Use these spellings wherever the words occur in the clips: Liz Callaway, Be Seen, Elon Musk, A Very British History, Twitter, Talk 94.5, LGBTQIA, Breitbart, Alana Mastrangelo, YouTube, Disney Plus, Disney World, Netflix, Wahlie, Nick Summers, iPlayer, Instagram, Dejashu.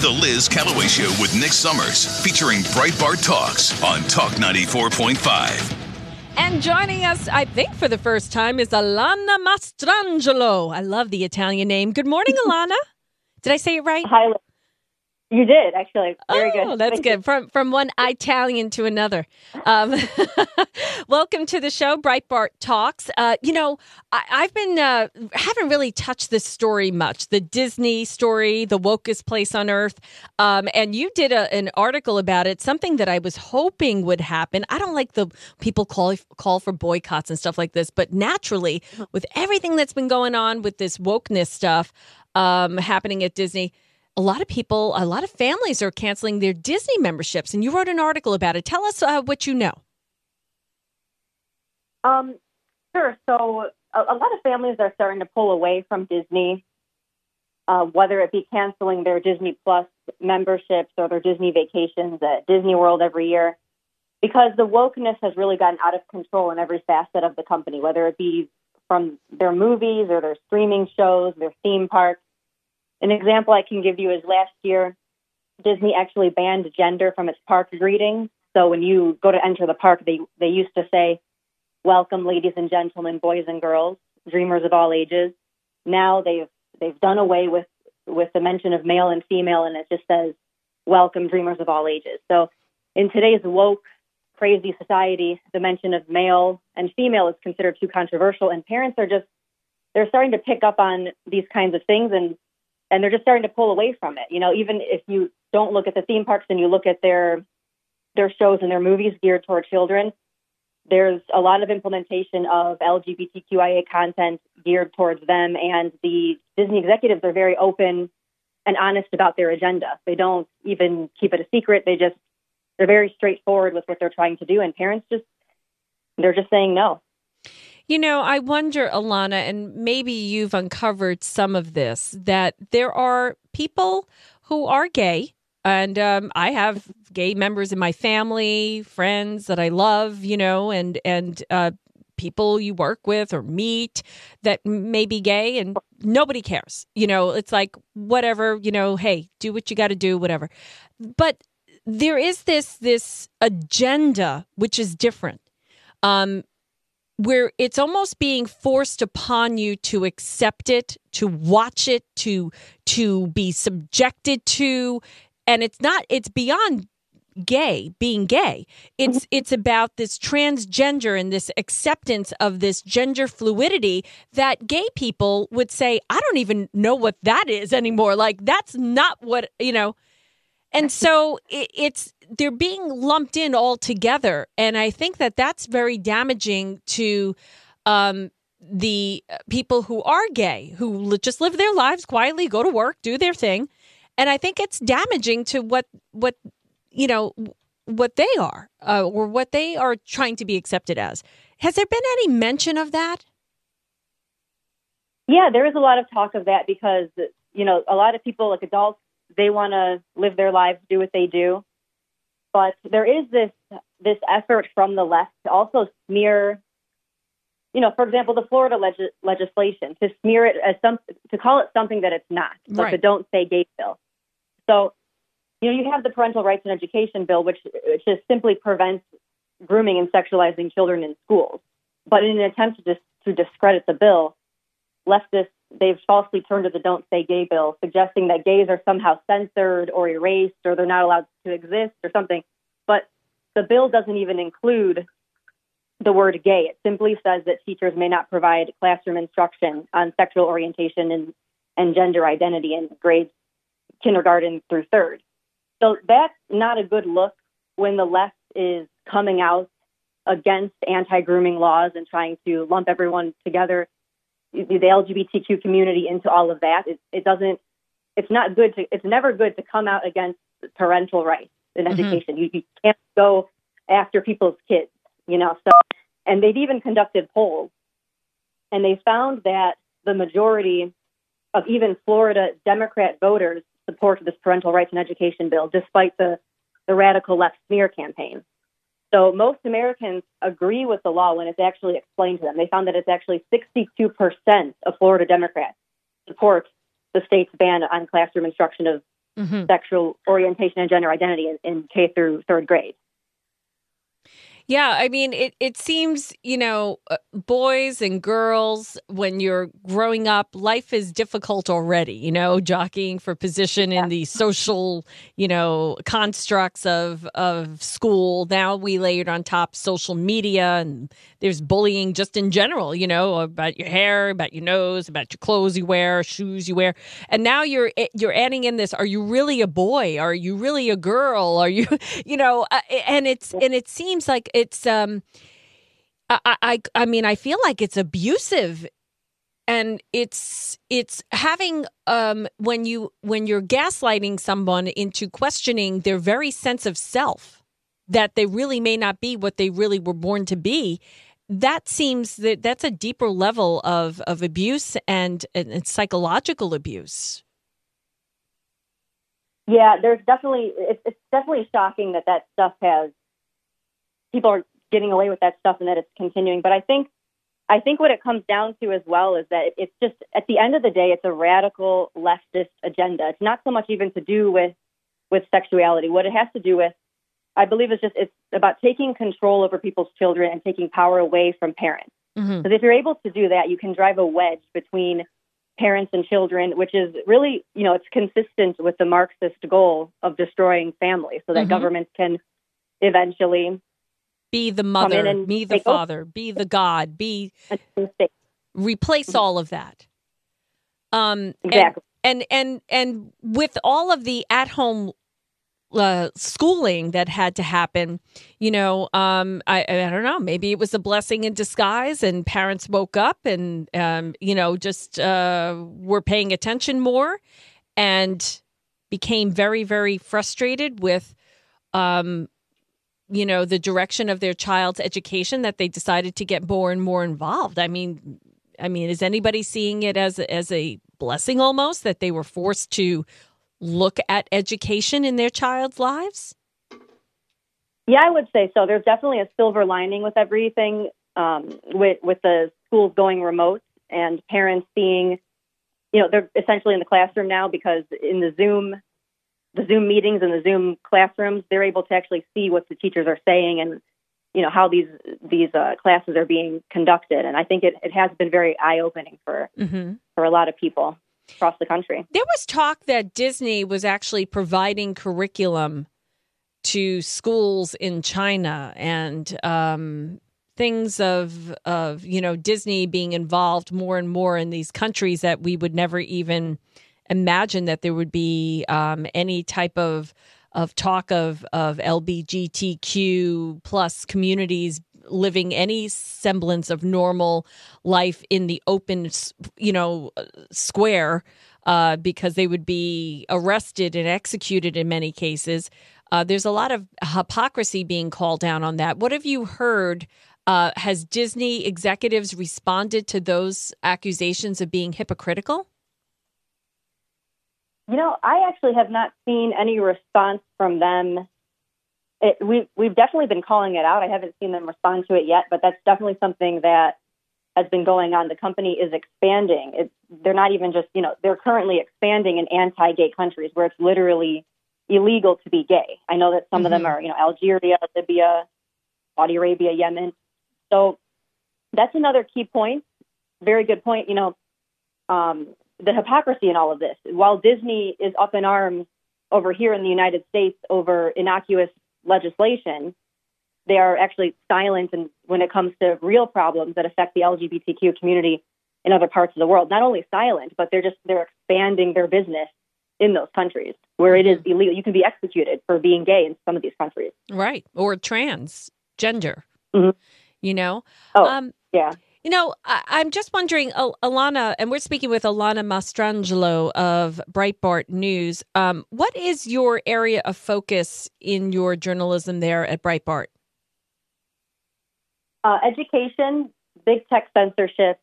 The Liz Callaway Show with Nick Summers, featuring Breitbart Talks on Talk 94.5. And joining us, I think for the first time, is Alana Mastrangelo. I love the Italian name. Good morning, Alana. Did I say it right? Hi. You did, actually. Very good. Oh, that's good. From one Italian to another. Welcome to the show, Breitbart Talks. Haven't really touched this story much, the Disney story, the wokest place on earth. And you did an article about it, something that I was hoping would happen. I don't like the people call for boycotts and stuff like this, but naturally, with everything that's been going on with this wokeness stuff happening at Disney, a lot of families are canceling their Disney memberships, and you wrote an article about it. Tell us what you know. Sure. So a lot of families are starting to pull away from Disney, whether it be canceling their Disney Plus memberships or their Disney vacations at Disney World every year, because the wokeness has really gotten out of control in every facet of the company, whether it be from their movies or their streaming shows, their theme parks. An example I can give you is last year, Disney actually banned gender from its park greetings. So when you go to enter the park, they used to say, "Welcome, ladies and gentlemen, boys and girls, dreamers of all ages." Now they've done away with the mention of male and female, and it just says, "Welcome, dreamers of all ages." So in today's woke, crazy society, the mention of male and female is considered too controversial, and parents are they're starting to pick up on these kinds of things, and they're just starting to pull away from it. You know, even if you don't look at the theme parks and you look at their shows and their movies geared toward children, there's a lot of implementation of LGBTQIA content geared towards them. And the Disney executives are very open and honest about their agenda. They don't even keep it a secret. They're very straightforward with what they're trying to do. And parents they're just saying no. You know, I wonder, Alana, and maybe you've uncovered some of this, that there are people who are gay, and I have gay members in my family, friends that I love, you know, and people you work with or meet that may be gay, and nobody cares. You know, it's like, whatever, you know, hey, do what you got to do, whatever. But there is this agenda, which is different. Where it's almost being forced upon you to accept it, to watch it, to be subjected to, and it's beyond being gay. It's about this transgender and this acceptance of this gender fluidity that gay people would say, I don't even know what that is anymore. Like, that's not what, you know. And so they're being lumped in all together. And I think that that's very damaging to the people who are gay, who just live their lives quietly, go to work, do their thing. And I think it's damaging to what you know, what they are or what they are trying to be accepted as. Has there been any mention of that? Yeah, there is a lot of talk of that because, you know, a lot of people, like adults, they want to live their lives, do what they do. But there is this effort from the left to also smear, you know, for example, the Florida legislation, to smear it as to call it something that it's not, like right. The Don't Say Gay bill. So, you know, you have the Parental Rights and Education bill, which just simply prevents grooming and sexualizing children in schools. But in an attempt to discredit the bill, leftists, they've falsely turned to the Don't Say Gay bill, suggesting that gays are somehow censored or erased or they're not allowed to exist or something. But the bill doesn't even include the word gay. It simply says that teachers may not provide classroom instruction on sexual orientation and gender identity in grades kindergarten through third. So that's not a good look when the left is coming out against anti-grooming laws and trying to lump everyone together, the LGBTQ community, into all of that. It's never good to come out against parental rights in education. Mm-hmm. You can't go after people's kids, you know. So, and they've even conducted polls, and they found that the majority of even Florida Democrat voters support this parental rights and education bill, despite the radical left smear campaign. So most Americans agree with the law when it's actually explained to them. They found that it's actually 62% of Florida Democrats support the state's ban on classroom instruction of mm-hmm. sexual orientation and gender identity in K through third grade. Yeah, I mean, it seems, you know, boys and girls, when you're growing up, life is difficult already, you know, jockeying for position in the social, you know, constructs of school. Now we layered on top social media, and there's bullying just in general, you know, about your hair, about your nose, about your clothes you wear, shoes you wear. And now you're adding in this, are you really a boy? Are you really a girl? Are you, you know, and it seems like it's I mean, I feel like it's abusive, and it's having when you're gaslighting someone into questioning their very sense of self, that they really may not be what they really were born to be. That seems that's a deeper level of abuse and psychological abuse. Yeah, there's definitely it's definitely shocking that stuff has. People are getting away with that stuff and that it's continuing. But I think what it comes down to as well is that it's just, at the end of the day, it's a radical leftist agenda. It's not so much even to do with sexuality. What it has to do with, I believe, is just, it's about taking control over people's children and taking power away from parents. Mm-hmm. Because if you're able to do that, you can drive a wedge between parents and children, which is really, you know, it's consistent with the Marxist goal of destroying families so that mm-hmm. governments can eventually be the mother, be the father, be the God, replace all of that. Exactly. And with all of the at-home schooling that had to happen, you know, I don't know, maybe it was a blessing in disguise, and parents woke up and, you know, just were paying attention more and became very, very frustrated with, you know, the direction of their child's education, that they decided to get more and more involved. I mean, is anybody seeing it as a blessing almost, that they were forced to look at education in their child's lives? Yeah, I would say so. There's definitely a silver lining with everything, with the schools going remote and parents seeing, you know, they're essentially in the classroom now, because in the Zoom meetings and the Zoom classrooms, they're able to actually see what the teachers are saying and, you know, how these classes are being conducted. And I think it has been very eye-opening for a lot of people across the country. There was talk that Disney was actually providing curriculum to schools in China, and things of, you know, Disney being involved more and more in these countries that we would never even imagine that there would be any type of talk of LGBTQ plus communities living any semblance of normal life in the open, you know, square, because they would be arrested and executed in many cases. There's a lot of hypocrisy being called down on that. What have you heard? Has Disney executives responded to those accusations of being hypocritical? You know, I actually have not seen any response from them. We've definitely been calling it out. I haven't seen them respond to it yet, but that's definitely something that has been going on. The company is expanding. They're not even just, you know, they're currently expanding in anti-gay countries where it's literally illegal to be gay. I know that some of them are, you know, Algeria, Libya, Saudi Arabia, Yemen. So that's another key point. Very good point. You know, the hypocrisy in all of this. While Disney is up in arms over here in the United States over innocuous legislation, they are actually silent when it comes to real problems that affect the LGBTQ community in other parts of the world. Not only silent, but they're expanding their business in those countries where it is illegal. You can be executed for being gay in some of these countries. Right. Or transgender, you know? Oh, yeah. You know, I'm just wondering, Alana, and we're speaking with Alana Mastrangelo of Breitbart News. What is your area of focus in your journalism there at Breitbart? Education, big tech censorship,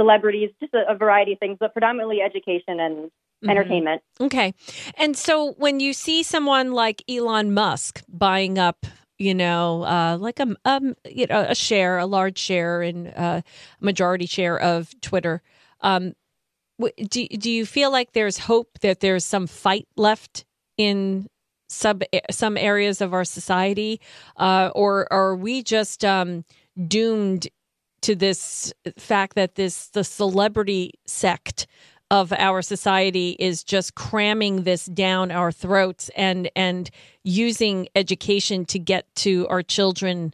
celebrities, just a variety of things, but predominantly education and entertainment. Okay. And so when you see someone like Elon Musk buying up, you know, like you know, a large share, and a majority share of Twitter. Do you feel like there's hope that there's some fight left in some areas of our society, or are we just doomed to this fact that the celebrity sect of our society is just cramming this down our throats and using education to get to our children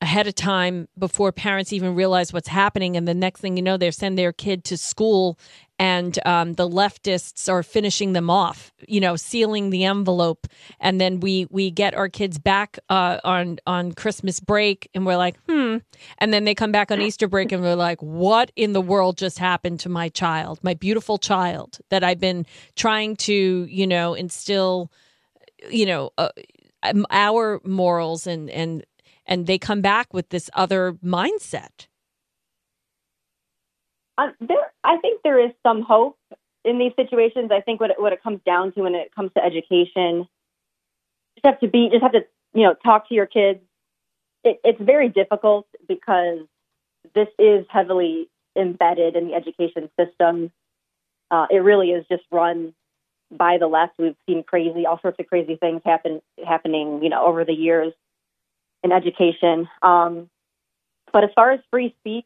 ahead of time before parents even realize what's happening? And the next thing you know, they send their kid to school and the leftists are finishing them off, sealing the envelope. And then we get our kids back on Christmas break and we're like, And then they come back on Easter break and we're like, what in the world just happened to my child, my beautiful child that I've been trying to, instill, our morals and they come back with this other mindset. I think there is some hope in these situations. I think what it comes down to when it comes to education, just have to talk to your kids. It's very difficult because this is heavily embedded in the education system. It really is just run by the left. We've seen all sorts of crazy things happening, over the years in education. But as far as free speech,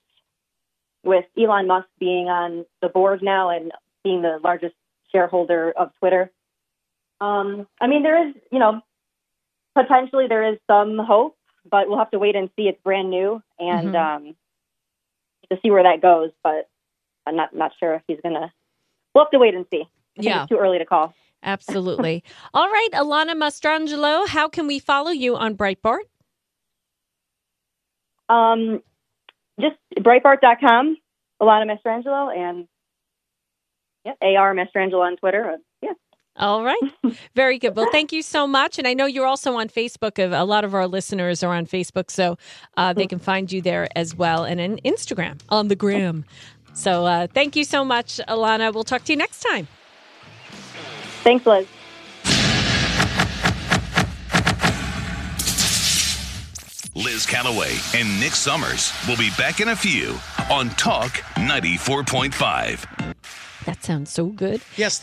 with Elon Musk being on the board now and being the largest shareholder of Twitter, there is, potentially there is some hope, but we'll have to wait and see. It's brand new and to see where that goes, but I'm not sure if we'll have to wait and see. It's too early to call. Absolutely. All right, Alana Mastrangelo, how can we follow you on Breitbart? Just Breitbart.com, Alana Mastrangelo, and AR Mastrangelo on Twitter. All right. Very good. Well, thank you so much. And I know you're also on Facebook. A lot of our listeners are on Facebook, so they can find you there as well. And on Instagram, on the gram. So thank you so much, Alana. We'll talk to you next time. Thanks, Liz. Liz Callaway and Nick Summers will be back in a few on Talk 94.5. That sounds so good. Yes,